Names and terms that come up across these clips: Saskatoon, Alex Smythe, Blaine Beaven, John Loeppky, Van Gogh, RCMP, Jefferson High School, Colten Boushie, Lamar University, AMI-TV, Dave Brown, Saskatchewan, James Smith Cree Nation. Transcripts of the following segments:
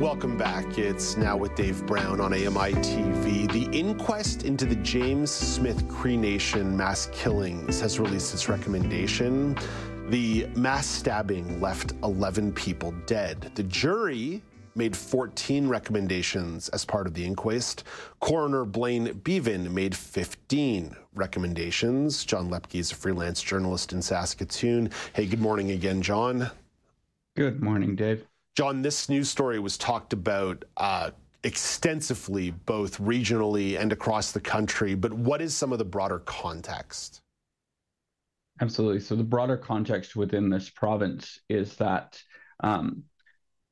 Welcome back. It's Now with Dave Brown on AMI-TV. The inquest into the James Smith Cree Nation mass killings has released its recommendation. The mass stabbing left 11 people dead. The jury made 14 recommendations as part of the inquest. Coroner Blaine Beaven made 15 recommendations. John Loeppky is a freelance journalist in Saskatoon. Hey, good morning again, John. Good morning, Dave. John, this news story was talked about extensively, both regionally and across the country, but what is some of the broader context? Absolutely. So the broader context within this province is that it's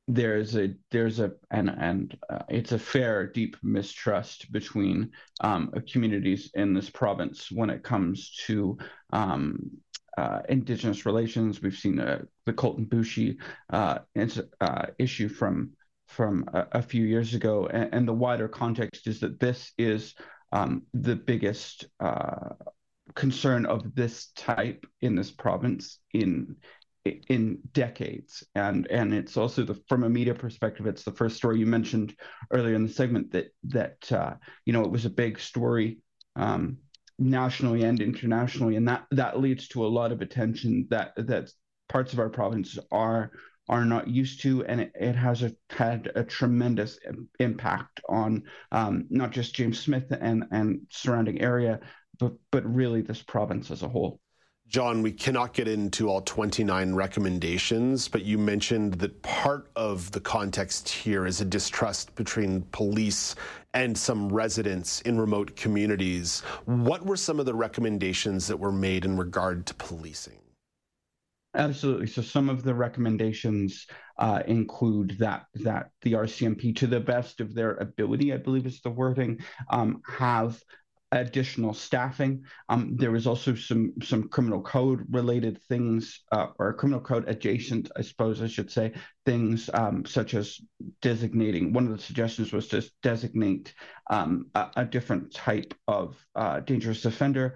a fair, deep mistrust between communities in this province when it comes to Indigenous relations. We've seen the Colten Boushie issue from a few years ago, and the wider context is that this is the biggest concern of this type in this province in decades, and it's also from a media perspective, it's the first story you mentioned earlier in the segment that it was a big story nationally and internationally, and that leads to a lot of attention that parts of our province are not used to, and it has had a tremendous impact on not just James Smith and surrounding area, but really this province as a whole. John, we cannot get into all 29 recommendations, but you mentioned that part of the context here is a distrust between police and some residents in remote communities. What were some of the recommendations that were made in regard to policing? Absolutely. So some of the recommendations include that the RCMP, to the best of their ability, I believe is the wording, have additional staffing. There was also some criminal code related things, or criminal code adjacent, I suppose I should say, things such as designating. One of the suggestions was to designate a different type of dangerous offender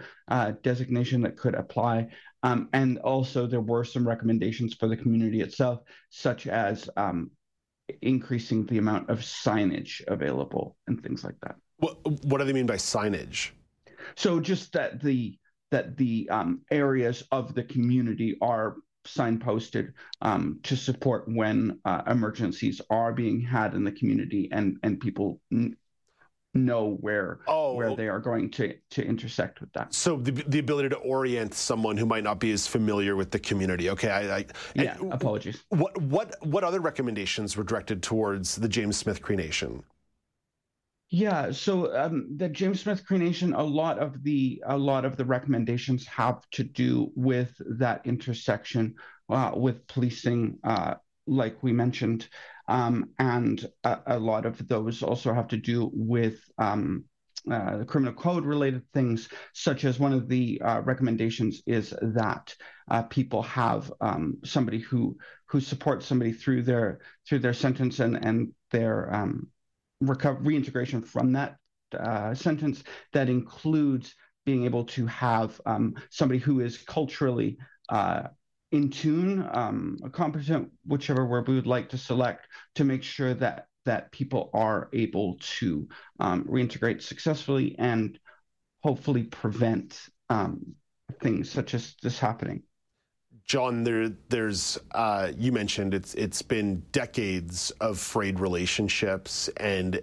designation that could apply. And also there were some recommendations for the community itself, such as increasing the amount of signage available and things like that. What do they mean by signage? So just that the areas of the community are signposted to support when emergencies are being had in the community, and people know where they are going to intersect with that. So the ability to orient someone who might not be as familiar with the community. Okay, apologies. What other recommendations were directed towards the James Smith Cree Nation? Yeah, so the James Smith Cree Nation, a lot of the recommendations have to do with that intersection with policing, like we mentioned, and a lot of those also have to do with the criminal code related things, such as one of the recommendations is that people have somebody who supports somebody through their sentence and their reintegration from that sentence. That includes being able to have somebody who is culturally in tune, competent, whichever word we would like to select, to make sure that people are able to reintegrate successfully and hopefully prevent things such as this happening. John, there's you mentioned it's been decades of frayed relationships and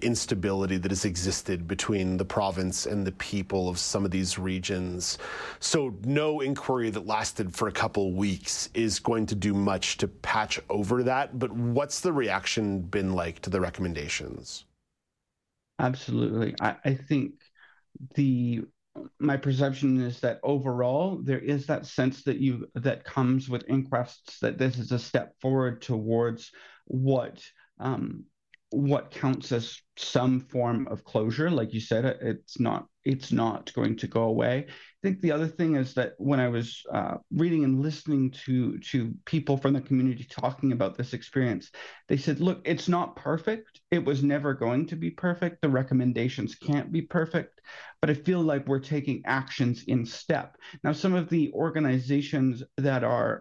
instability that has existed between the province and the people of some of these regions. So no inquiry that lasted for a couple weeks is going to do much to patch over that. But what's the reaction been like to the recommendations? Absolutely. I think my perception is that overall there is that sense that comes with inquests, that this is a step forward towards what counts as some form of closure. Like you said, it's not going to go away. I think the other thing is that when I was reading and listening to people from the community talking about this experience, they said, look, it's not perfect. It was never going to be perfect. The recommendations can't be perfect, but I feel like we're taking actions in step. Now, some of the organizations that are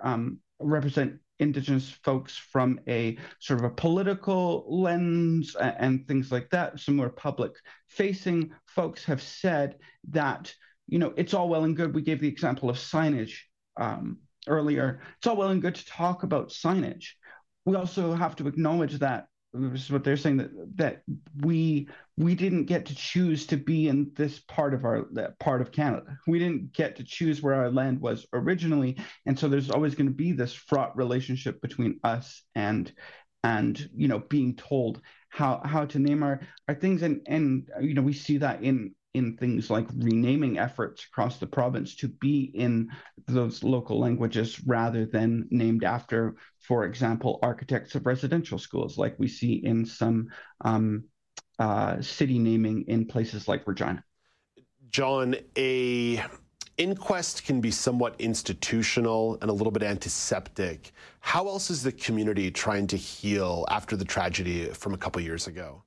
represent Indigenous folks from a sort of a political lens and things like that, some more public-facing folks have said that, you know, it's all well and good. We gave the example of signage earlier. It's all well and good to talk about signage. We also have to acknowledge that, this is what they're saying, that we didn't get to choose to be in this part of Canada. We didn't get to choose where our land was originally, and so there's always going to be this fraught relationship between us and you know, being told how to name our things, and you know, we see that in things like renaming efforts across the province to be in those local languages rather than named after, for example, architects of residential schools, like we see in some city naming in places like Regina. John, a inquest can be somewhat institutional and a little bit antiseptic. How else is the community trying to heal after the tragedy from a couple years ago?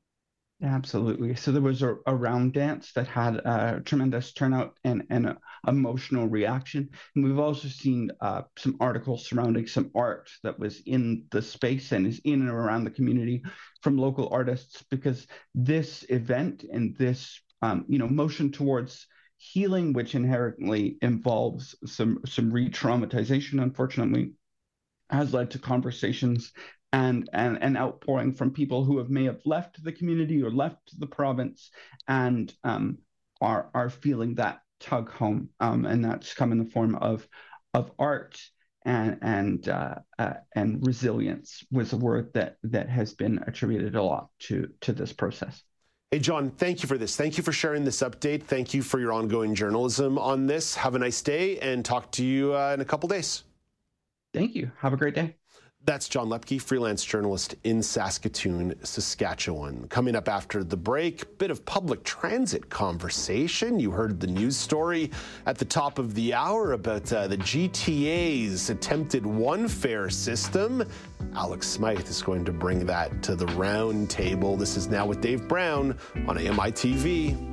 Absolutely. So there was a round dance that had a tremendous turnout and an emotional reaction. And we've also seen some articles surrounding some art that was in the space and is in and around the community from local artists, because this event and this, you know, motion towards healing, which inherently involves some re-traumatization, unfortunately, has led to conversations and outpouring from people who may have left the community or left the province and are feeling that tug home, and that's come in the form of art and resilience was a word that has been attributed a lot to this process. Hey, John, thank you for this. Thank you for sharing this update. Thank you for your ongoing journalism on this. Have a nice day, and talk to you in a couple days. Thank you. Have a great day. That's John Loeppky, freelance journalist in Saskatoon, Saskatchewan. Coming up after the break, bit of public transit conversation. You heard the news story at the top of the hour about the GTA's attempted one-fare system. Alex Smythe is going to bring that to the round table. This is Now with Dave Brown on AMI-TV.